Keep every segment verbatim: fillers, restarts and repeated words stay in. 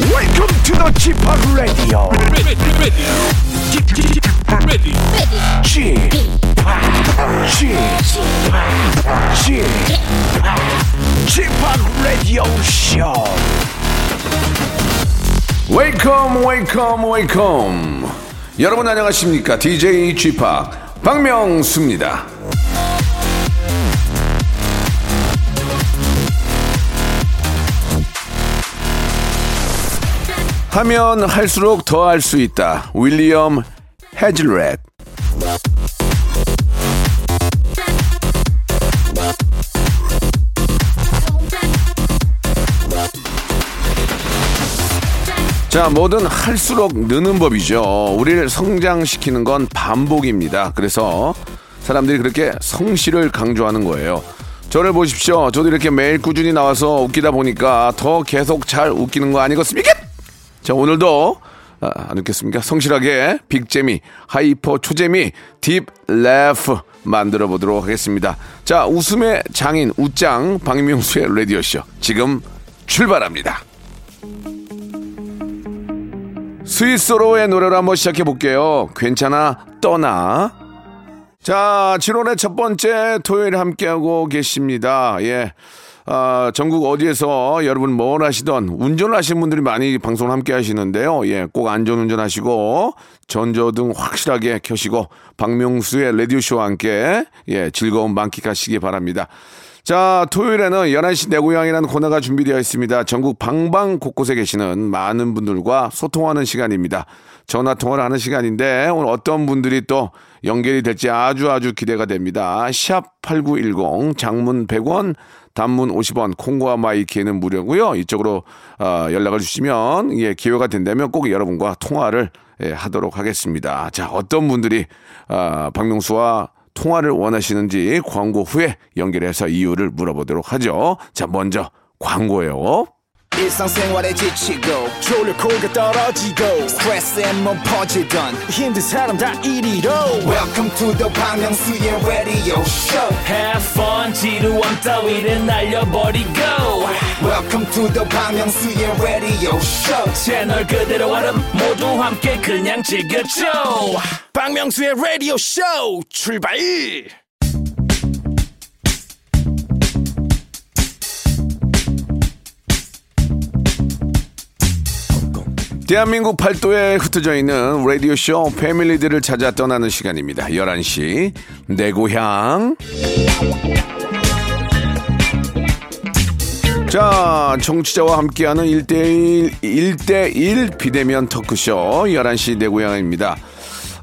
Welcome to the G Park Radio. Ready, ready, G Park Radio. G Park, G Park, G Park, G Park Radio Show. Welcome, welcome, welcome. 여러분 안녕하십니까? 디제이 G Park 박명수입니다. 하면 할수록 더 할 수 있다. 윌리엄 해즐렛. 자, 뭐든 할수록 느는 법이죠. 우리를 성장시키는 건 반복입니다. 그래서 사람들이 그렇게 성실을 강조하는 거예요. 저를 보십시오. 저도 이렇게 매일 꾸준히 나와서 웃기다 보니까 더 계속 잘 웃기는 거 아니겠습니까? 자, 오늘도 아, 안 웃겠습니까? 성실하게 빅재미, 하이퍼 초재미, 딥 래프 만들어 보도록 하겠습니다. 자, 웃음의 장인 웃짱 박명수의 라디오쇼 지금 출발합니다. 스위스로의 노래로 한번 시작해 볼게요. 괜찮아 떠나. 자, 칠월의 첫 번째 토요일 함께하고 계십니다. 예. 아, 전국 어디에서 여러분 뭘 하시던 운전을 하시는 분들이 많이 방송을 함께 하시는데요. 예, 꼭 안전운전 하시고 전조등 확실하게 켜시고 박명수의 라디오쇼와 함께 예, 즐거운 만끽하시기 바랍니다. 자, 토요일에는 열한 시 내 고향이라는 코너가 준비되어 있습니다. 전국 방방 곳곳에 계시는 많은 분들과 소통하는 시간입니다. 전화통화를 하는 시간인데 오늘 어떤 분들이 또 연결이 될지 아주 아주 기대가 됩니다. 샵팔구일공 장문 백 원 단문 오십 원 콩과 마이키에는 무료고요. 이쪽으로 어, 연락을 주시면 예, 기회가 된다면 꼭 여러분과 통화를 예, 하도록 하겠습니다. 자, 어떤 분들이 어, 박명수와 통화를 원하시는지 광고 후에 연결해서 이유를 물어보도록 하죠. 자, 먼저 광고예요. 일상생활에 지치고, 졸려 코가 떨어지고, 스트레스에 몸 퍼지던, 힘든 사람 다 이리로. Welcome to the 박명수의 radio show. Have fun, 지루한 따위를 날려버리고. Welcome to the 박명수의 radio show. 채널 그대로 얼음 모두 함께 그냥 즐겨줘. 박명수의 radio show, 출발! 대한민국 팔도에 흩어져 있는 라디오쇼 패밀리들을 찾아 떠나는 시간입니다. 열한 시 내 고향. 자, 청취자와 함께하는 일 대일 비대면 토크쇼 열한 시 내 고향입니다.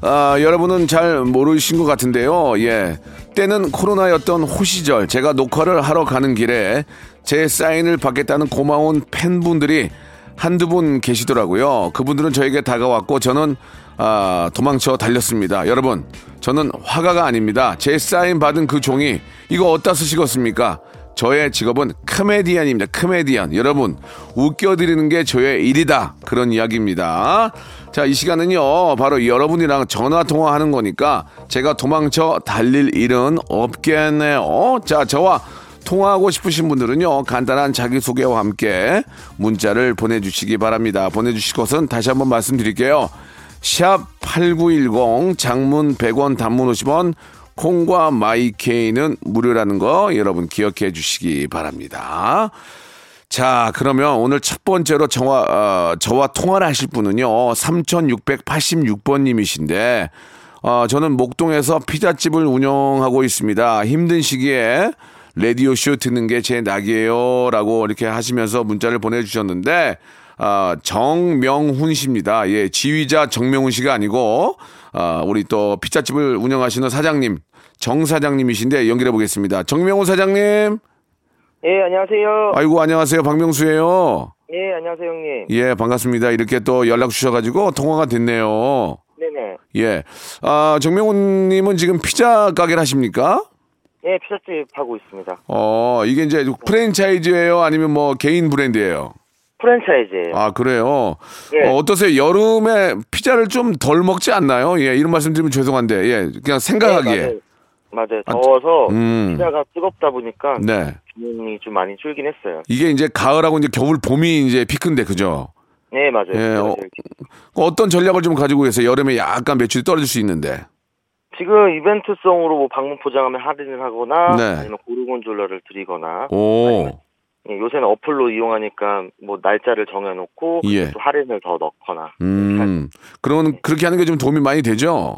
아, 여러분은 잘 모르신 것 같은데요. 예, 때는 코로나였던 호시절 제가 녹화를 하러 가는 길에 제 사인을 받겠다는 고마운 팬분들이 한두 분 계시더라고요. 그분들은 저에게 다가왔고 저는 아, 도망쳐 달렸습니다. 여러분, 저는 화가가 아닙니다. 제 사인 받은 그 종이 이거 어디다 쓰시겠습니까? 저의 직업은 코미디언입니다. 코미디언. 여러분, 웃겨드리는 게 저의 일이다. 그런 이야기입니다. 자, 이 시간은요. 바로 여러분이랑 전화통화하는 거니까 제가 도망쳐 달릴 일은 없겠네요. 자, 저와 통화하고 싶으신 분들은요, 간단한 자기소개와 함께 문자를 보내주시기 바랍니다. 보내주실 것은 다시 한번 말씀드릴게요. 샵팔구일공 장문 백 원 단문 오십 원 콩과 마이케이는 무료라는 거 여러분 기억해 주시기 바랍니다. 자, 그러면 오늘 첫 번째로 저와, 어, 저와 통화를 하실 분은요, 삼천육백팔십육 번님이신데 어, 저는 목동에서 피자집을 운영하고 있습니다. 힘든 시기에 라디오쇼 듣는 게 제 낙이에요 라고 이렇게 하시면서 문자를 보내주셨는데 아, 정명훈 씨입니다. 예, 지휘자 정명훈 씨가 아니고 아, 우리 또 피자집을 운영하시는 사장님 정 사장님이신데 연결해 보겠습니다. 정명훈 사장님. 예, 안녕하세요. 아이고, 안녕하세요. 박명수예요. 예, 안녕하세요, 형님. 예, 반갑습니다. 이렇게 또 연락 주셔가지고 통화가 됐네요. 네네. 예, 아, 정명훈 님은 지금 피자 가게를 하십니까? 예, 피자집 하고 있습니다. 어, 이게 이제 프랜차이즈예요? 아니면 뭐 개인 브랜드예요? 프랜차이즈예요. 아, 그래요? 예. 어, 어떠세요? 여름에 피자를 좀 덜 먹지 않나요? 예, 이런 말씀드리면 죄송한데, 예, 그냥 생각하기에. 네, 맞아요. 맞아요. 아, 더워서 음. 피자가 뜨겁다 보니까 네. 기온이 좀 많이 줄긴 했어요. 이게 이제 가을하고 이제 겨울 봄이 이제 피크인데, 그죠? 네, 맞아요. 예, 어, 어떤 전략을 좀 가지고 계세요? 여름에 약간 매출이 떨어질 수 있는데. 지금 이벤트성으로 뭐 방문 포장하면 할인을 하거나 네. 아니면 고르곤졸라를 드리거나 오. 요새는 어플로 이용하니까 뭐 날짜를 정해놓고 예. 또 할인을 더 넣거나 음. 그런 네. 그렇게 하는 게 좀 도움이 많이 되죠?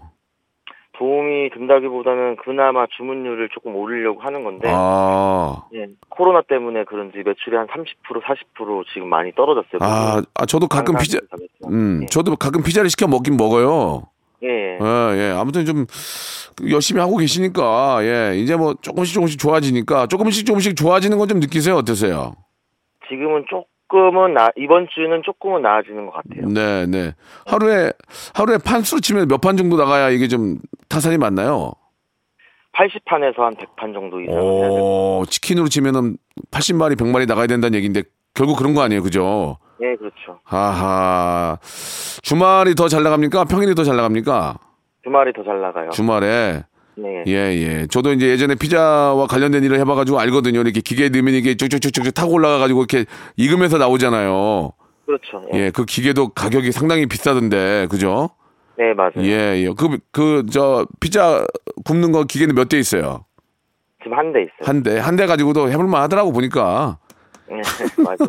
도움이 된다기보다는 그나마 주문율을 조금 올리려고 하는 건데 아. 예, 코로나 때문에 그런지 매출이 한 삼십 퍼센트, 사십 퍼센트 지금 많이 떨어졌어요. 아, 아 저도 가끔 피자, 음, 예. 저도 가끔 피자를 시켜 먹긴 먹어요. 예. 예, 예. 아무튼 좀 열심히 하고 계시니까 예, 이제 뭐 조금씩 조금씩 좋아지니까 조금씩 조금씩 좋아지는 건 좀 느끼세요? 어떠세요? 지금은 조금은 나, 이번 주는 조금은 나아지는 것 같아요. 네, 네. 하루에 하루에 판 수로 치면 몇 판 정도 나가야 이게 좀 타산이 맞나요? 팔십 판에서 한 백 판 정도 이상. 오, 치킨으로 치면은 팔십 마리, 백 마리 나가야 된다는 얘기인데 결국 그런 거 아니에요, 그죠? 네, 그렇죠. 아하. 주말이 더 잘 나갑니까? 평일이 더 잘 나갑니까? 주말이 더 잘 나가요. 주말에? 네. 예, 예. 저도 이제 예전에 피자와 관련된 일을 해봐가지고 알거든요. 이렇게 기계에 넣으면 이게 쭉쭉쭉쭉 타고 올라가가지고 이렇게 익으면서 나오잖아요. 그렇죠. 예. 예, 그 기계도 가격이 상당히 비싸던데, 그죠? 네, 맞아요. 예, 예. 그, 그, 저, 피자 굽는 거 기계는 몇 대 있어요? 지금 한 대 있어요. 한 대. 한 대 가지고도 해볼만 하더라고, 보니까. 맞아.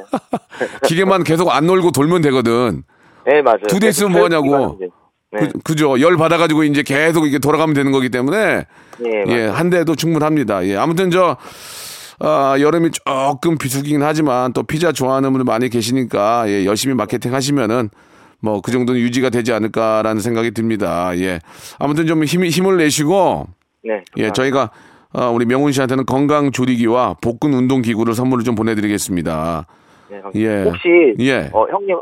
기계만 계속 안 놀고 돌면 되거든. 네, 맞아요. 두 대 있으면 뭐하냐고. 네. 그, 그죠. 열 받아가지고 이제 계속 이게 돌아가면 되는 거기 때문에 네, 예, 한 대도 충분합니다. 예, 아무튼 저 아, 여름이 조금 비수기긴 하지만 또 피자 좋아하는 분들 많이 계시니까 예, 열심히 마케팅 하시면은 뭐 그 정도는 유지가 되지 않을까라는 생각이 듭니다. 예, 아무튼 좀 힘 힘을 내시고 네, 예, 저희가 아, 우리 명훈 씨한테는 건강 조리기와 복근 운동 기구를 선물을 좀 보내드리겠습니다. 네, 예. 혹시 예. 어, 형님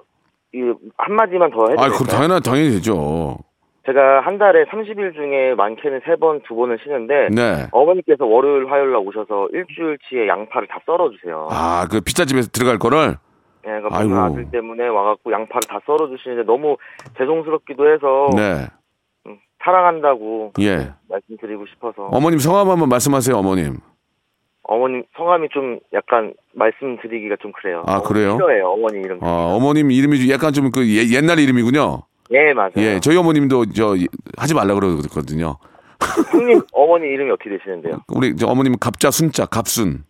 한 마디만 더 해주세요. 아, 그럼 당연히 당연히 되죠. 제가 한 달에 삼십 일 중에 많게는 세 번, 두 번을 쉬는데 네. 어머니께서 월요일, 화요일 날 오셔서 일주일치의 양파를 다 썰어주세요. 아, 그 피자집에서 들어갈 거를. 네, 그러니까 아이고. 아들 때문에 와갖고 양파를 다 썰어주시는데 너무 죄송스럽기도 해서. 네. 사랑한다고 예. 말씀드리고 싶어서. 어머님 성함 한번 말씀하세요, 어머님. 어머님 성함이 좀 약간 말씀드리기가 좀 그래요. 아, 그래요? 싫어해요, 어머니 이름. 아, 어머님 이름이 약간 좀 그 예, 옛날 이름이군요. 예, 맞아요. 예, 저희 어머님도 저 하지 말라 그러거든요. 형님 어머니 이름이 어떻게 되시는데요? 우리 저 어머님은 갑자 순자, 갑순.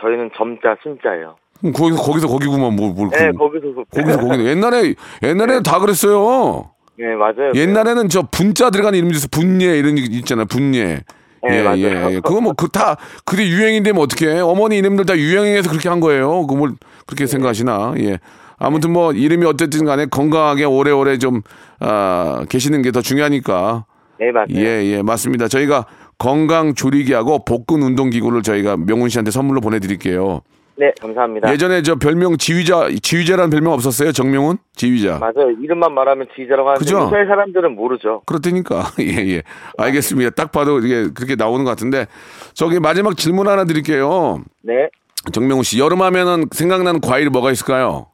저희는 점자 순자예요. 거기서 거기서 거기구만 뭘 뭘. 네, 거기서 거기서 거기는 옛날에 옛날에는 다 그랬어요. 네, 맞아요. 옛날에는 저 분자 들어가는 이름이 있어서 분예 이런 있잖아요. 분예. 네, 예, 맞아요. 예, 예. 그거 뭐 그 다 그게 유행인데 뭐 어떻게 해? 어머니 이름들 다 유행해서 그렇게 한 거예요. 그 뭘 그렇게 네. 생각하시나? 예. 아무튼 뭐 이름이 어쨌든 간에 건강하게 오래오래 좀 아, 계시는 게 더 중요하니까. 네, 맞아요. 예, 예, 맞습니다. 저희가 건강 조리기하고 복근 운동 기구를 저희가 명훈 씨한테 선물로 보내드릴게요. 네, 감사합니다. 예전에 저 별명 지휘자, 지휘자라는 별명 없었어요? 정명훈? 지휘자. 맞아요. 이름만 말하면 지휘자라고 하는데 그죠? 이스라엘 사람들은 모르죠. 그렇다니까. 예, 예. 알겠습니다. 딱 봐도 이게 그렇게 나오는 것 같은데 저기 마지막 질문 하나 드릴게요. 네. 정명훈 씨, 여름하면은 생각나는 과일 뭐가 있을까요?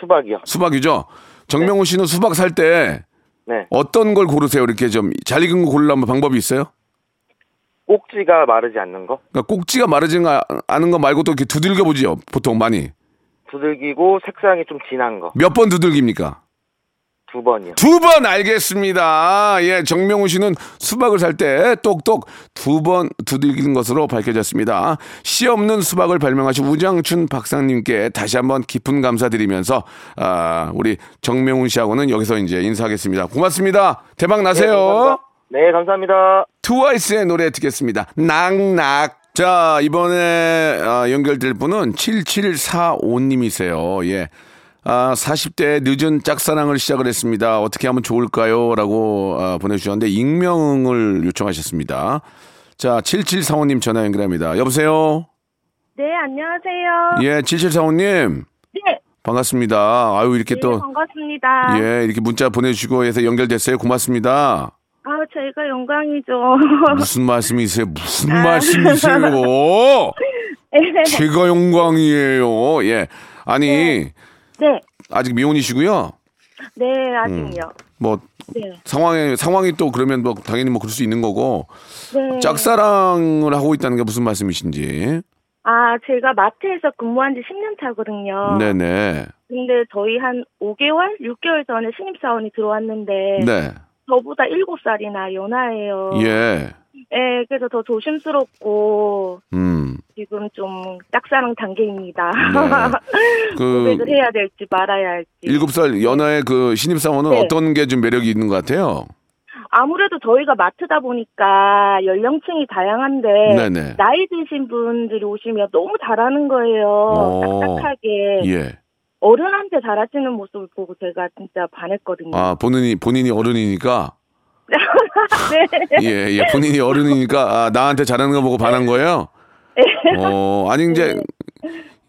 수박이요. 수박이죠. 정명훈 씨는 네. 수박 살 때 네. 어떤 걸 고르세요? 이렇게 좀 잘 익은 거 고르려면 방법이 있어요? 꼭지가 마르지 않는 거? 그러니까 꼭지가 마르지 않은 거 말고 또 이렇게 두들겨 보지요, 보통 많이. 두들기고 색상이 좀 진한 거. 몇 번 두들깁니까? 두 번이요. 두 번 알겠습니다. 예, 정명훈 씨는 수박을 살 때 똑똑 두 번 두들기는 것으로 밝혀졌습니다. 씨 없는 수박을 발명하신 우장춘 박사님께 다시 한번 깊은 감사드리면서 아, 우리 정명훈 씨하고는 여기서 이제 인사하겠습니다. 고맙습니다. 대박 나세요. 네, 감사합니다. 네, 감사합니다. 트와이스의 노래 듣겠습니다. 낙낙. 자, 이번에 아, 연결될 분은 칠칠사오 님이세요. 예. 아, 사십 대의 늦은 짝사랑을 시작을 했습니다. 어떻게 하면 좋을까요? 라고 아, 보내주셨는데 익명을 요청하셨습니다. 자, 칠칠사오 님 전화 연결합니다. 여보세요? 네, 안녕하세요. 예, 칠칠사오 님. 네. 반갑습니다. 아유, 이렇게 네, 또. 반갑습니다. 예, 이렇게 문자 보내주시고 해서 연결됐어요. 고맙습니다. 아, 저희가 영광이죠. 무슨 말씀이세요? 무슨 아. 말씀이세요? 네. 제가 영광이에요. 예. 아니. 네. 네. 아직 미혼이시고요? 네, 아직요. 음, 뭐 네. 상황에 상황이 또 그러면 뭐 당연히 뭐 그럴 수 있는 거고. 네. 짝사랑을 하고 있다는 게 무슨 말씀이신지. 아, 제가 마트에서 근무한 지 십 년 차거든요. 네네. 근데 저희 한 오 개월, 육 개월 전에 신입사원이 들어왔는데 네. 저보다 일곱 살이나 연하예요. 예. 예, 그래서 더 조심스럽고 음. 지금 좀 짝사랑 단계입니다. 네. 그 고백을 해야 될지 말아야 할지. 일곱 살 연하의 그 신입사원은 네. 어떤 게 좀 매력이 있는 것 같아요? 아무래도 저희가 마트다 보니까 연령층이 다양한데 네네. 나이 드신 분들이 오시면 너무 잘하는 거예요. 오. 딱딱하게. 예. 어른한테 잘하시는 모습을 보고 제가 진짜 반했거든요. 아, 본인이 본인이 어른이니까. 네. 예, 예. 본인이 어른이니까 아, 나한테 잘하는 거 보고 반한 거예요? 네. 어, 아니 이제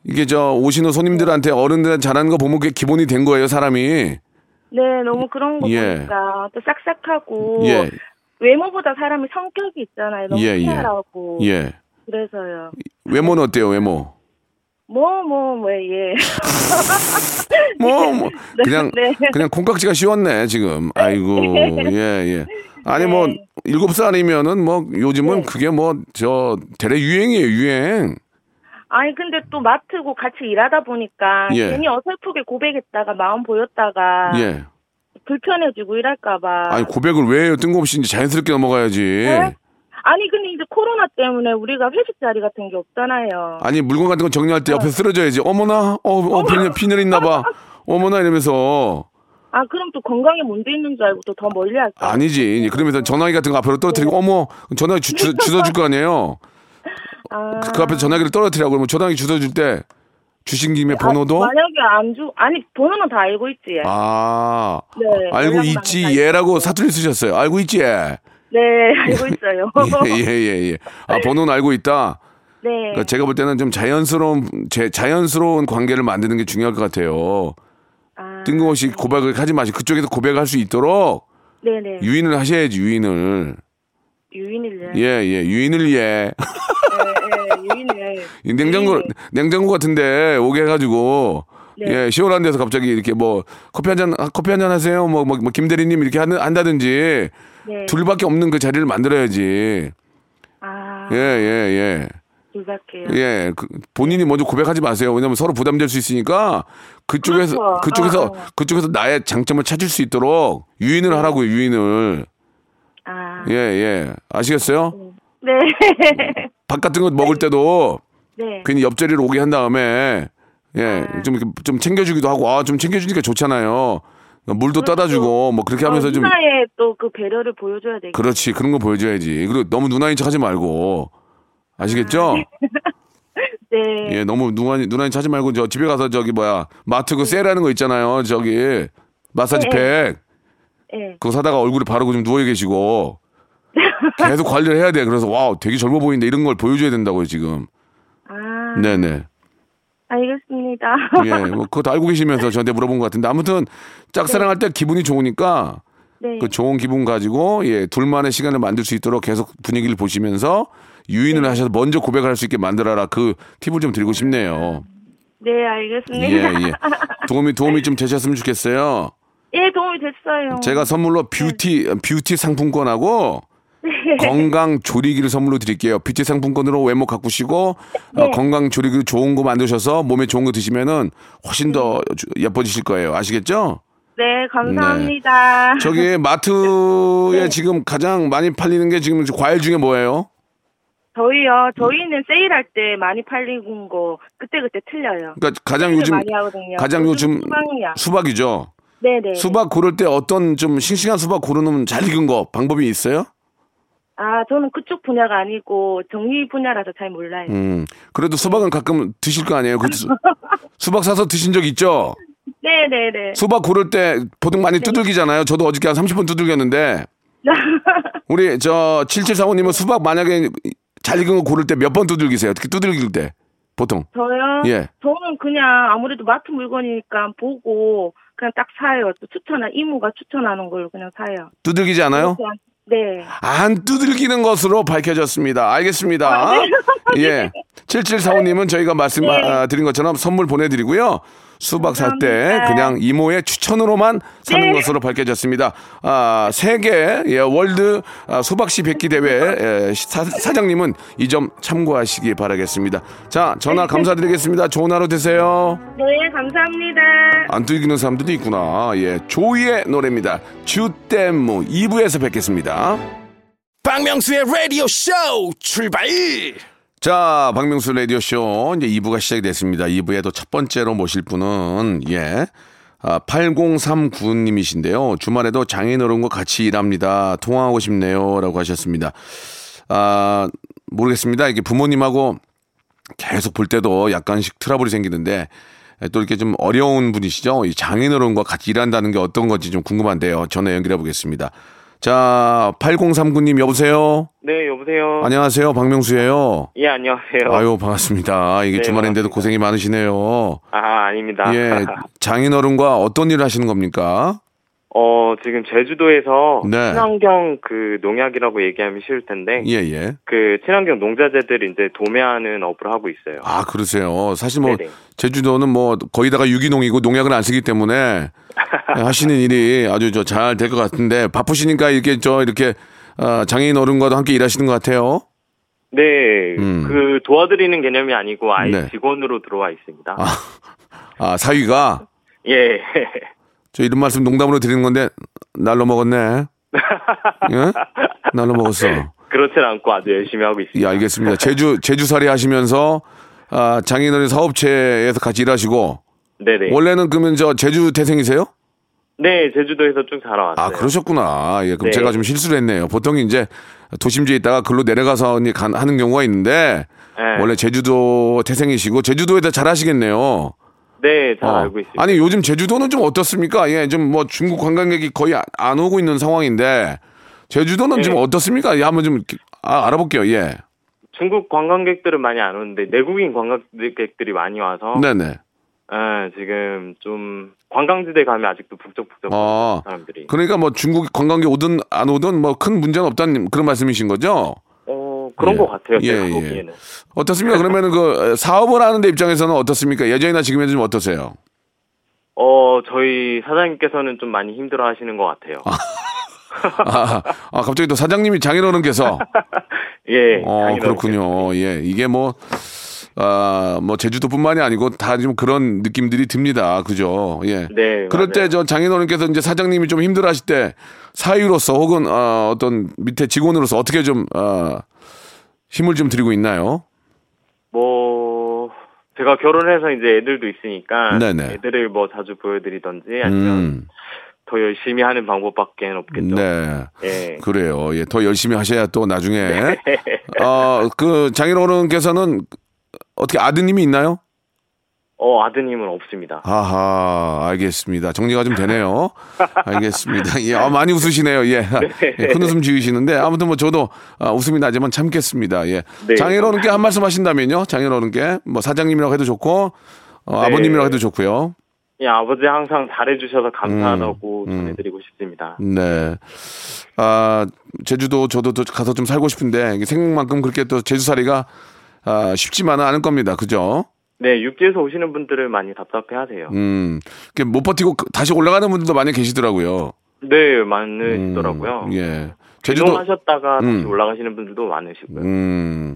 이게 저 오시는 손님들한테 어른들한테 잘하는 거 보면 그게 기본이 된 거예요, 사람이. 네, 너무 그런 거 예. 보니까 또 싹싹하고 예. 외모보다 사람이 성격이 있잖아요. 너무 희한하고 예, 예. 예. 그래서요. 외모는 어때요, 외모? 뭐, 뭐, 뭐, 예. 뭐, 뭐. 그냥, 네. 그냥 콩깍지가 씌웠네, 지금. 아이고, 예, 예. 아니, 네. 뭐, 일곱 살이면은 뭐, 요즘은 네. 그게 뭐, 저, 대래 유행이에요, 유행. 아니, 근데 또 마트고 같이 일하다 보니까, 예. 괜히 어설프게 고백했다가, 마음 보였다가, 예. 불편해지고 일할까봐. 아니, 고백을 왜 해요? 뜬금없이 이제 자연스럽게 넘어가야지. 네? 아니 근데 이제 코로나 때문에 우리가 회식 자리 같은 게 없잖아요. 아니 물건 같은 거 정리할 때 옆에 쓰러져야지. 어머나, 어, 어 비늘 비늘 있나 봐. 어머나 이러면서. 아 그럼 또 건강에 문제 있는 줄 알고 또 더 멀리 할까? 아니지. 그러면서 전화기 같은 거 앞으로 떨어뜨리고 네. 어머 전화기 주, 주, 주워줄 거 아니에요. 아... 그 앞에 전화기를 떨어뜨리라고 그러면 전화기 주워줄 때 주신 김에 번호도? 아, 만약에 안 주, 아니 번호는 다 알고 있지. 얘. 아, 네. 알고 있지 얘라고 사투리 쓰셨어요. 알고 있지 얘. 네, 알고 있어요. 예, 예, 예. 아, 번호는 알고 있다? 네. 그러니까 제가 볼 때는 좀 자연스러운, 제, 자연스러운 관계를 만드는 게 중요할 것 같아요. 아. 뜬금없이 고백을 하지 마시고, 그쪽에서 고백할 수 있도록. 네네. 유인을 하셔야지, 유인을. 유인을, 예. 예, 예. 유인을, 예. 예, 예. 유인을. 냉장고, 유인을. 냉장고 같은데 오게 해가지고. 네. 예, 시원한 데서 갑자기 이렇게 뭐, 커피 한 잔, 커피 한잔 하세요. 뭐, 뭐, 김 대리님 이렇게 하는, 한다든지. 네. 둘밖에 없는 그 자리를 만들어야지. 아. 예, 예, 예. 둘밖에요? 예. 그, 본인이 먼저 고백하지 마세요. 왜냐면 서로 부담될 수 있으니까 그쪽에서, 그렇죠. 그쪽에서, 아. 그쪽에서 나의 장점을 찾을 수 있도록 유인을 하라고요, 유인을. 아. 예, 예. 아시겠어요? 네. 밥 같은 거 먹을 때도 네. 괜히 옆자리로 오게 한 다음에 예, 아. 좀, 좀 챙겨주기도 하고, 아, 좀 챙겨주니까 좋잖아요. 물도 그렇죠. 따다 주고, 뭐, 그렇게 하면서 어, 좀. 누나의 또 그 배려를 보여줘야 되겠다. 그렇지, 그런 거 보여줘야지. 그리고 너무 누나인 척 하지 말고. 아시겠죠? 아. 네. 예, 너무 누나인, 누나인 척 하지 말고, 저 집에 가서 저기 뭐야, 마트 그 세일하는 거 있잖아요. 저기, 마사지 네. 팩. 네. 그거 사다가 얼굴에 바르고 좀 누워 계시고. 계속 관리를 해야 돼. 그래서, 와우, 되게 젊어 보이는데 이런 걸 보여줘야 된다고요, 지금. 아. 네네. 알겠습니다. 예, 뭐 그거 다 알고 계시면서 저한테 물어본 것 같은데 아무튼 짝사랑할 네. 때 기분이 좋으니까 네. 그 좋은 기분 가지고 예 둘만의 시간을 만들 수 있도록 계속 분위기를 보시면서 유인을 네. 하셔서 먼저 고백할 수 있게 만들어라 그 팁을 좀 드리고 싶네요. 네, 알겠습니다. 예, 예. 도움이 도움이 좀 되셨으면 좋겠어요. 예, 도움이 됐어요. 제가 선물로 뷰티 네. 뷰티 상품권하고. 건강 조리기를 선물로 드릴게요. 뷰티 상품권으로 외모 가꾸시고 네. 어, 건강 조리기를 좋은 거 만드셔서 몸에 좋은 거 드시면은 훨씬 더 예뻐지실 거예요. 아시겠죠? 네, 감사합니다. 네. 저기 마트에 네. 지금 가장 많이 팔리는 게 지금 과일 중에 뭐예요? 저희요. 저희는 세일할 때 많이 팔리는 거 그때그때 틀려요. 그러니까 가장 요즘 많이 하거든요. 가장 요즘, 요즘 수박이야. 수박이죠. 네, 네. 수박 고를 때 어떤 좀 싱싱한 수박 고르는 잘 익은 거 방법이 있어요? 아, 저는 그쪽 분야가 아니고 정리 분야라서 잘 몰라요. 음, 그래도 수박은 가끔 드실 거 아니에요? 그 수, 수박 사서 드신 적 있죠? 네네네. 수박 고를 때 보통 많이 네. 두들기잖아요. 저도 어저께 한 삼십 분 두들겼는데 우리 저 칠칠사오님은 수박 만약에 잘 익은 거 고를 때 몇 번 두들기세요? 특히 두들길 때 보통. 저요? 예. 저는 그냥 아무래도 마트 물건이니까 보고 그냥 딱 사요. 또 추천한 이모가 추천하는 걸 그냥 사요. 두들기지 않아요? 네. 안 두들기는 것으로 밝혀졌습니다. 알겠습니다. 아, 네. 예. 칠칠사오님은 저희가 말씀드린 네. 것처럼 선물 보내드리고요. 수박 살 때 그냥 이모의 추천으로만 사는 네. 것으로 밝혀졌습니다. 아, 세계 예, 월드 아, 소박시 백기 대회 예, 사, 사장님은 이 점 참고하시기 바라겠습니다. 자, 전화 감사드리겠습니다. 좋은 하루 되세요. 네, 감사합니다. 안 들리는 사람들도 있구나. 예, 조이의 노래입니다. 주댐무 이 부에서 뵙겠습니다. 박명수의 라디오 쇼 출발! 자, 박명수 라디오쇼, 이제 이 부가 시작이 됐습니다. 이 부에도 첫 번째로 모실 분은, 예, 아, 팔공삼구 님이신데요. 주말에도 장인어른과 같이 일합니다. 통화하고 싶네요. 라고 하셨습니다. 아, 모르겠습니다. 이게 부모님하고 계속 볼 때도 약간씩 트러블이 생기는데, 또 이렇게 좀 어려운 분이시죠? 이 장인어른과 같이 일한다는 게 어떤 건지 좀 궁금한데요. 전화 연결해 보겠습니다. 자, 팔공삼구 님 여보세요? 네, 여보세요. 안녕하세요. 박명수예요. 예, 안녕하세요. 아유, 반갑습니다. 이게 네, 주말인데도 반갑습니다. 고생이 많으시네요. 아, 아닙니다. 예. 장인어른과 어떤 일을 하시는 겁니까? 어, 지금 제주도에서 네. 친환경 그 농약이라고 얘기하면 쉬울 텐데. 예, 예. 그 친환경 농자재들 이제 도매하는 업을 하고 있어요. 아, 그러세요. 사실 뭐 네네. 제주도는 뭐 거의 다가 유기농이고 농약을 안 쓰기 때문에 하시는 일이 아주 저 잘 될 것 같은데 바쁘시니까 이렇게 저 이렇게 장애인 어른과도 함께 일하시는 것 같아요. 네, 음. 그 도와드리는 개념이 아니고 아예 네. 직원으로 들어와 있습니다. 아, 아 사위가? 예. 저 이런 말씀 농담으로 드리는 건데 날로 먹었네. 예? 날로 먹었어. 그렇진 않고 아주 열심히 하고 있습니다. 예, 알겠습니다. 제주 제주살이 하시면서 아, 장애인 어른 사업체에서 같이 일하시고. 네네. 원래는 그러면 저 제주 태생이세요? 네, 제주도에서 쭉 살아왔어요. 아, 그러셨구나. 예, 그럼 네. 제가 좀 실수를 했네요. 보통 이제 도심지에 있다가 글로 내려가서 하는 경우가 있는데 네. 원래 제주도 태생이시고 제주도에서 잘하시겠네요. 네, 잘 어. 알고 있습니다. 아니, 요즘 제주도는 좀 어떻습니까? 예, 좀 뭐 중국 관광객이 거의 안 오고 있는 상황인데 제주도는 네. 지금 어떻습니까? 예, 한번 좀 아, 알아볼게요. 예. 중국 관광객들은 많이 안 오는데 내국인 관광객들이 많이 와서. 네네. 아, 지금 좀 관광지대 가면 아직도 북적북적 아, 사람들이. 그러니까 뭐 중국 관광객 오든 안 오든 뭐 큰 문제는 없다는 그런 말씀이신 거죠? 어, 그런 예. 것 같아요. 제가 예, 보기에는. 예. 어떻습니까? 그러면은 그 사업을 하는데 입장에서는 어떻습니까? 예전이나 지금이나 좀 어떠세요? 어, 저희 사장님께서는 좀 많이 힘들어하시는 것 같아요. 아, 아, 갑자기 또 사장님이 장인어른께서. 예. 어, 그렇군요. 예, 이게 뭐. 아, 뭐 제주도뿐만이 아니고 다 좀 그런 느낌들이 듭니다. 그죠? 예. 네. 그럴 맞아요. 때 저 장인어른께서 이제 사장님이 좀 힘들어하실 때 사위로서 혹은 어, 어떤 밑에 직원으로서 어떻게 좀 어, 힘을 좀 드리고 있나요? 뭐 제가 결혼해서 이제 애들도 있으니까 네네. 애들을 뭐 자주 보여드리던지 아니면. 음. 더 열심히 하는 방법밖에 없겠죠. 네, 예. 그래요. 예, 더 열심히 하셔야 또 나중에. 네. 어, 그 장인어른께서는 어떻게 아드님이 있나요? 어, 아드님은 없습니다. 아하, 알겠습니다. 정리가 좀 되네요. 알겠습니다. 예, 아, 많이 웃으시네요. 예. 네. 예, 큰 웃음 지으시는데 아무튼 뭐 저도 아, 웃음이 나지만 참겠습니다. 예. 네. 장인어른께 한 말씀 하신다면요. 장인어른께 뭐 사장님이라고 해도 좋고 어, 네. 아버님이라고 해도 좋고요. 예, 아버지 항상 잘해주셔서 감사하다고 음, 음. 전해드리고 싶습니다. 네. 아, 제주도 저도 가서 좀 살고 싶은데 생각만큼 그렇게 또 제주살이가 아, 쉽지만은 않을 겁니다. 그죠? 네, 육지에서 오시는 분들을 많이 답답해하세요. 음, 못 버티고 다시 올라가는 분들도 많이 계시더라고요. 네, 많으시더라고요. 음, 예, 제주도 하셨다가 음. 다시 올라가시는 분들도 많으시고요. 음,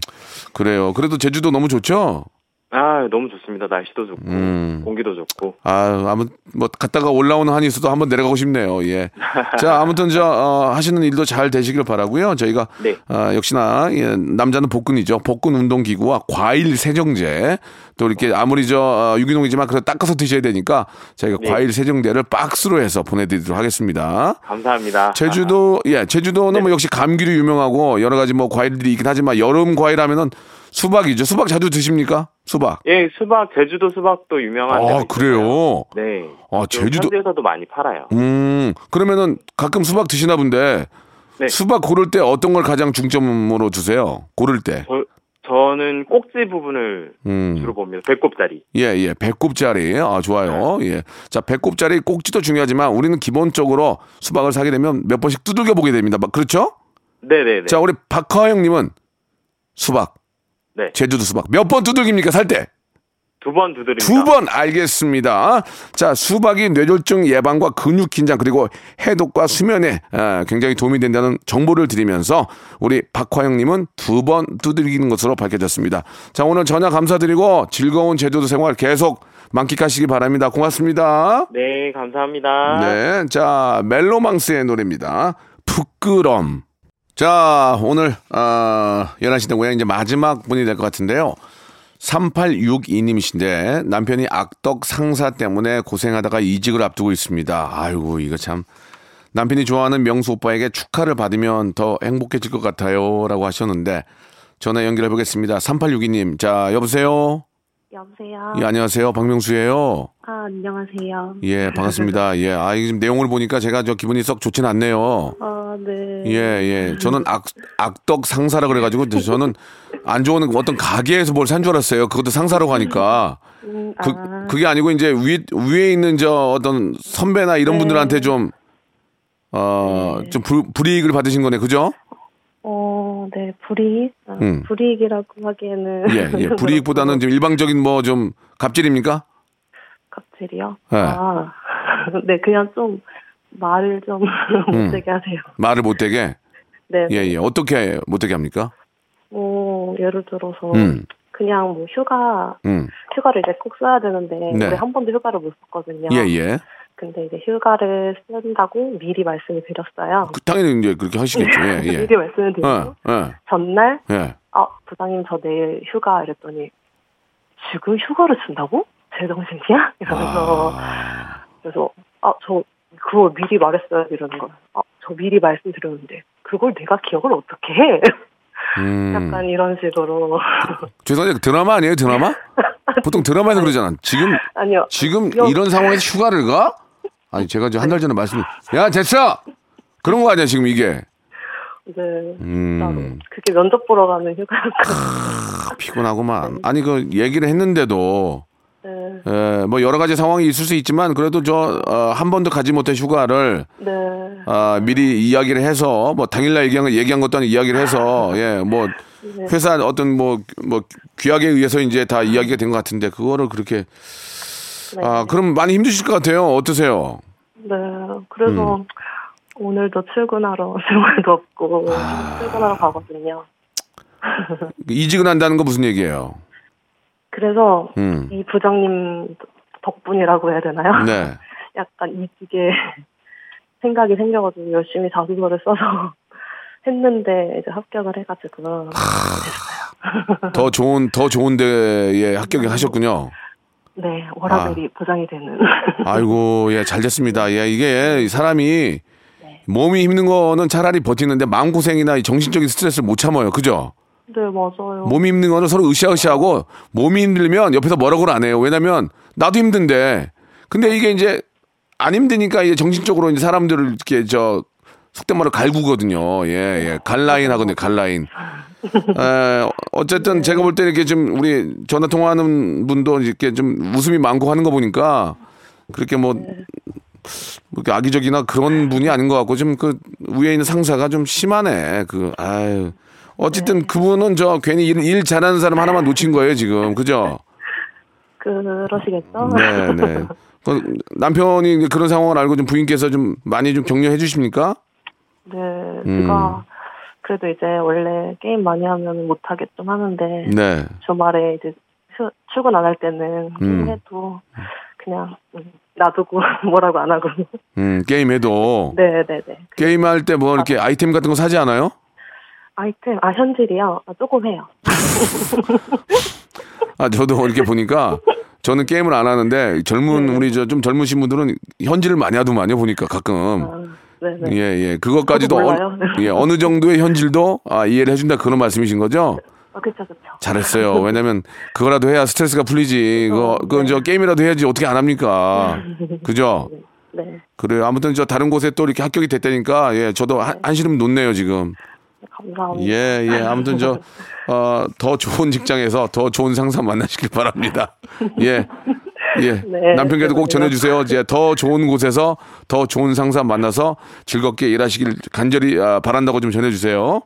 그래요. 그래도 제주도 너무 좋죠? 아, 너무 좋습니다. 날씨도 좋고 음. 공기도 좋고. 아, 아무 뭐 갔다가 올라오는 한이 있어도 한번 내려가고 싶네요. 예. 자, 아무튼 저 어, 하시는 일도 잘 되시길 바라고요. 저희가 네. 어, 역시나 예, 남자는 복근이죠. 복근 운동 기구와 과일 세정제. 또 이렇게 아무리 저 어, 유기농이지만 그래도 닦아서 드셔야 되니까 저희가 네. 과일 세정제를 박스로 해서 보내드리도록 하겠습니다. 감사합니다. 제주도 아. 예, 제주도는 네. 뭐 역시 감귤이 유명하고 여러 가지 뭐 과일들이 있긴 하지만 여름 과일하면은. 수박이죠. 수박 자주 드십니까? 수박. 예, 수박 제주도 수박도 유명한데. 아, 그래요? 네. 아, 제주도. 현지에서도 많이 팔아요. 음, 그러면은 가끔 수박 드시나 본데. 네. 수박 고를 때 어떤 걸 가장 중점으로 두세요? 고를 때. 저, 저는 꼭지 부분을 음. 주로 봅니다. 배꼽자리. 예, 예, 배꼽자리. 아, 좋아요. 네. 예. 자, 배꼽자리 꼭지도 중요하지만 우리는 기본적으로 수박을 사게 되면 몇 번씩 두들겨 보게 됩니다. 막 그렇죠? 네, 네, 네. 자, 우리 박하영 님은 수박. 네. 제주도 수박. 몇 번 두들깁니까, 살 때? 두 번 두드립니다. 두 번 알겠습니다. 자, 수박이 뇌졸중 예방과 근육 긴장 그리고 해독과 수면에 굉장히 도움이 된다는 정보를 드리면서 우리 박화영님은 두 번 두드리는 것으로 밝혀졌습니다. 자, 오늘 전화 감사드리고 즐거운 제주도 생활 계속 만끽하시기 바랍니다. 고맙습니다. 네, 감사합니다. 네, 자, 멜로망스의 노래입니다. 부끄럼. 자, 오늘 어, 열한 시 되고요. 이제 마지막 분이 될 것 같은데요. 삼팔육이 님이신데 남편이 악덕 상사 때문에 고생하다가 이직을 앞두고 있습니다. 아이고, 이거 참. 남편이 좋아하는 명수 오빠에게 축하를 받으면 더 행복해질 것 같아요 라고 하셨는데 전화 연결해 보겠습니다. 삼팔육이 님. 자, 여보세요? 여보세요? 예, 안녕하세요. 박명수예요. 아, 안녕하세요. 예, 반갑습니다. 예, 아, 지금 내용을 보니까 제가 저 기분이 썩 좋진 않네요. 아, 네. 예, 예. 저는 악, 악덕 상사라 그래가지고 저는 안 좋은 어떤 가게에서 뭘 산 줄 알았어요. 그것도 상사라고 하니까. 음, 아. 그, 그게 아니고 이제 위, 위에 있는 저 어떤 선배나 이런 네. 분들한테 좀, 어, 네. 좀 불, 불이익을 받으신 거네. 그죠? 어, 네, 불이익? 아, 음. 불이익이라고 하기에는. 예, 예. 불이익보다는 좀 일방적인 뭐 좀 갑질입니까? 갑질이요? 네. 아, 네, 그냥 좀 말을 좀 못되게 음. 하세요. 말을 못되게? 네. 예, 예. 어떻게 못되게 합니까? 뭐, 예를 들어서, 음. 그냥 뭐 휴가, 음. 휴가를 이제 꼭 써야 되는데, 네. 우리 한 번도 휴가를 못 썼거든요. 예, 예. 근데 이제 휴가를 쓴다고 미리 말씀을 드렸어요. 그, 당연히 이제 그렇게 하시겠죠. 예, 예. 미리 말씀을 드리고 예, 예. 전날, 예. 아, 부장님 저 내일 휴가 이랬더니 지금 휴가를 쓴다고? 제정신이야? 이러면서 아... 그래서 아, 저 그거 미리 말했어요 이러는 거예요. 아, 저 미리 말씀드렸는데 그걸 내가 기억을 어떻게 해? 음... 약간 이런 식으로. 죄송해요, 드라마 아니에요 드라마? 보통 드라마에서 그러잖아. 지금 아니요. 지금 여... 이런 상황에서 휴가를 가? 아니, 제가 한 달 전에 말씀, 야, 됐어! 그런 거 아니야, 지금 이게? 네. 음. 그게 면접 보러 가는 휴가니까. 피곤하구만. 아니, 그, 얘기를 했는데도. 네. 예, 뭐, 여러 가지 상황이 있을 수 있지만, 그래도 저, 어, 한 번도 가지 못한 휴가를. 네. 아, 미리 이야기를 해서, 뭐, 당일날 얘기한, 얘기한 것도 아니고 이야기를 해서, 예, 뭐, 네. 회사 어떤 뭐, 뭐, 규약에 의해서 이제 다 이야기가 된 것 같은데, 그거를 그렇게. 네. 아, 그럼 많이 힘드실 것 같아요. 어떠세요? 네, 그래서 음. 오늘도 출근하러 주말도 없고 아... 출근하러 가거든요. 이직을 한다는 거 무슨 얘기예요? 그래서 음. 이 부장님 덕분이라고 해야 되나요? 네. 약간 이직에 생각이 생겨가지고 열심히 자소서를 써서 했는데 이제 합격을 해가지고 됐어요. 더 좋은 더 좋은 데에 합격을 하셨군요. 네, 워라벨이 아. 보장이 되는. 아이고, 예, 잘 됐습니다. 예, 이게 사람이 네. 몸이 힘든 거는 차라리 버티는데 마음 고생이나 정신적인 스트레스를 못 참아요, 그죠? 네, 맞아요. 몸이 힘든 거는 서로 으쌰으쌰하고 몸이 힘들면 옆에서 뭐라고는 안 해요. 왜냐면 나도 힘든데, 근데 이게 이제 안 힘드니까 이제 정신적으로 이제 사람들을 이렇게 저 속된 말로 갈구거든요. 예, 예, 갈라인 하거든요, 갈라인. 에, 어쨌든 네. 제가 볼 때 이렇게 좀 우리 전화 통화하는 분도 이렇게 좀 웃음이 많고 하는 거 보니까 그렇게 뭐, 네. 뭐 이렇게 악의적이나 그런 분이 아닌 것 같고 좀 그 위에 있는 상사가 좀 심하네. 그 아유 어쨌든 네. 그분은 저 괜히 일, 일 잘하는 사람 하나만 놓친 거예요 지금, 그죠? 그러시겠죠? 네, 네. 그 남편이 그런 상황을 알고 좀 부인께서 좀 많이 좀 격려해 주십니까? 네, 제가. 음. 그래도 이제 원래 게임 많이 하면 못하게 좀 하는데 네. 주말에 이제 휴, 출근 안 할 때는 음. 게임해도 그냥 놔두고 뭐라고 안 하고 음, 게임해도 네네네 네. 게임할 때 뭐 이렇게 아, 아이템 같은 거 사지 않아요? 아이템 아 현질이요? 아, 조금 해요. 아, 저도 이렇게 보니까 저는 게임을 안 하는데 젊은 네. 우리 저 좀 젊으신 분들은 현질을 많이 하더만요 보니까 가끔. 아. 네네. 예, 예. 그것까지도 어, 예, 어느 정도의 현질도 아, 이해를 해준다 그런 말씀이신 거죠? 어, 그쵸, 그쵸. 잘했어요. 왜냐면 그거라도 해야 스트레스가 풀리지. 어, 그거, 네. 그거 게임이라도 해야지 어떻게 안 합니까? 그죠? 네. 그래요. 아무튼 저 다른 곳에 또 이렇게 합격이 됐다니까 예, 저도 네. 한시름 놓네요, 지금. 감사합니다. 예, 예. 아무튼 저, 어, 더 좋은 직장에서 더 좋은 상사 만나시길 바랍니다. 예. 예. 네, 남편께도 꼭 전해주세요. 이제 더 좋은 곳에서 더 좋은 상사 만나서 즐겁게 일하시길 간절히 바란다고 좀 전해주세요.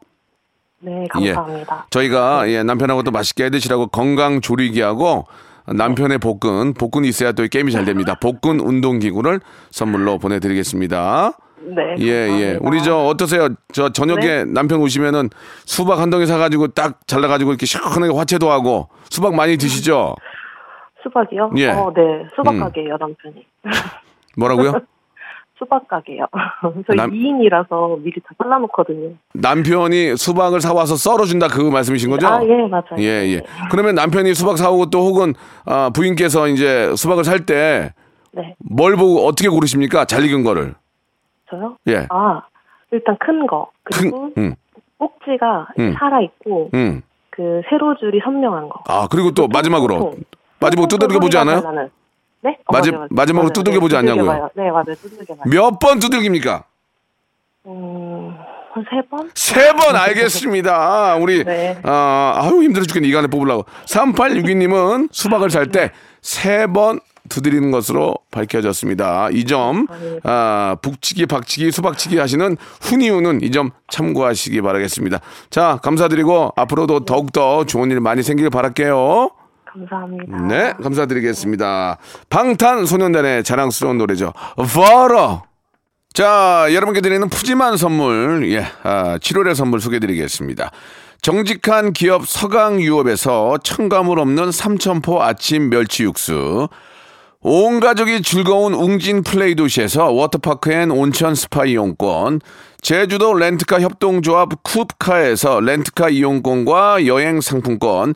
네, 감사합니다. 예. 저희가 예, 남편하고 또 맛있게 해드시라고 건강 조리기하고 남편의 복근, 복근이 있어야 또 게임이 잘 됩니다. 복근 운동기구를 선물로 보내드리겠습니다. 네. 예, 감사합니다. 예. 우리 저 어떠세요? 저 저녁에 네? 남편 오시면은 수박 한 덩이 사가지고 딱 잘라가지고 이렇게 시원하게 화채도 하고 수박 많이 드시죠? 수박이요? 예. 어, 네. 수박 음. 가게예요, 남편이. 뭐라고요? 수박 가게요. 저희 남... 이 인이라서 미리 다 잘라놓거든요. 남편이 수박을 사와서 썰어준다 그 말씀이신 거죠? 아, 예, 맞아요. 예, 예. 그러면 남편이 수박 사오고 또 혹은 아, 부인께서 이제 수박을 살 때 뭘 네. 보고 어떻게 고르십니까? 잘 익은 거를. 저요? 예. 아, 일단 큰 거. 그리고 큰, 음. 꼭지가 음. 살아있고 음. 그 세로줄이 선명한 거. 아, 그리고 또 마지막으로. 마지막으로 두들겨 보지 않아요? 나는. 네? 어, 마지, 맞아요, 맞아요. 마지막으로 두들겨 보지 네, 않냐고요? 봐요. 네, 맞아요. 두들겨 봐요. 몇 번 두들깁니까? 음, 한 세 번? 세 번 알겠습니다. 우리, 네. 아, 아유, 힘들어 죽겠네. 이 간에 뽑으려고. 삼팔육이 님은 수박을 살 때 세 번 두드리는 것으로 밝혀졌습니다. 이 점, 아, 북치기, 박치기, 수박치기 하시는 훈이유는 이 점 참고하시기 바라겠습니다. 자, 감사드리고 앞으로도 더욱더 좋은 일 많이 생기길 바랄게요. 감사합니다. 네, 감사드리겠습니다. 방탄소년단의 자랑스러운 노래죠. Follow. 자, 여러분께 드리는 푸짐한 선물, 예, 아, 칠월의 선물 소개드리겠습니다. 정직한 기업 서강유업에서 첨가물 없는 삼천포 아침 멸치 육수, 온 가족이 즐거운 웅진 플레이 도시에서 워터파크 앤 온천 스파 이용권, 제주도 렌트카 협동조합 쿱카에서 렌트카 이용권과 여행 상품권,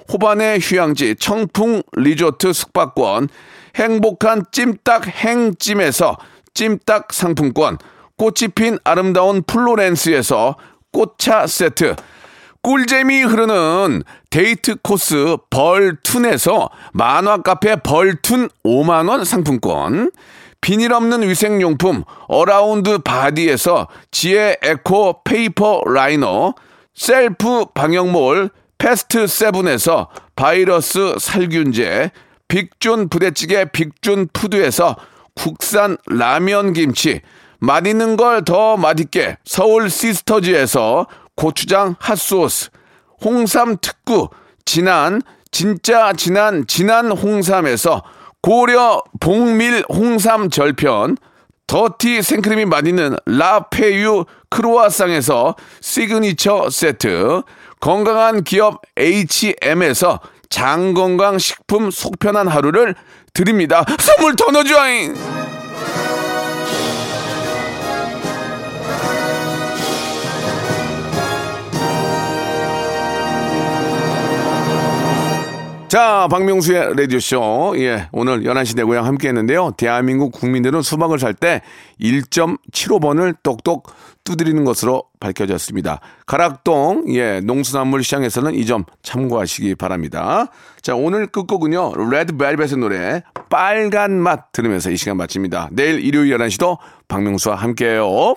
호반의 휴양지 청풍 리조트 숙박권, 행복한 찜닭 행찜에서 찜닭 상품권, 꽃이 핀 아름다운 플로렌스에서 꽃차 세트, 꿀잼이 흐르는 데이트 코스 벌툰에서 만화 카페 벌툰 오만 원 상품권, 비닐 없는 위생용품 어라운드 바디에서 지혜 에코 페이퍼 라이너, 셀프 방역몰 패스트 세븐에서 바이러스 살균제, 빅준 부대찌개 빅준 푸드에서 국산 라면 김치, 맛있는 걸 더 맛있게 서울 시스터즈에서 고추장 핫소스, 홍삼 특구 진한 진짜 진한 진한 홍삼에서 고려 복밀 홍삼 절편, 더티 생크림이 맛있는 라페유 크로아상에서 시그니처 세트, 건강한 기업 에이치엠에서 장건강 식품 속 편한 하루를 드립니다. 선물 더 넣어줘잉! 자, 박명수의 라디오쇼. 예, 오늘 열한 시 내 고향 함께 했는데요. 대한민국 국민들은 수박을 살 때 일 점 칠오 번을 똑똑 두드리는 것으로 밝혀졌습니다. 가락동, 예, 농수산물 시장에서는 이 점 참고하시기 바랍니다. 자, 오늘 끝곡은요, 레드벨벳의 노래, 빨간 맛 들으면서 이 시간 마칩니다. 내일 일요일 열한 시도 박명수와 함께 해요.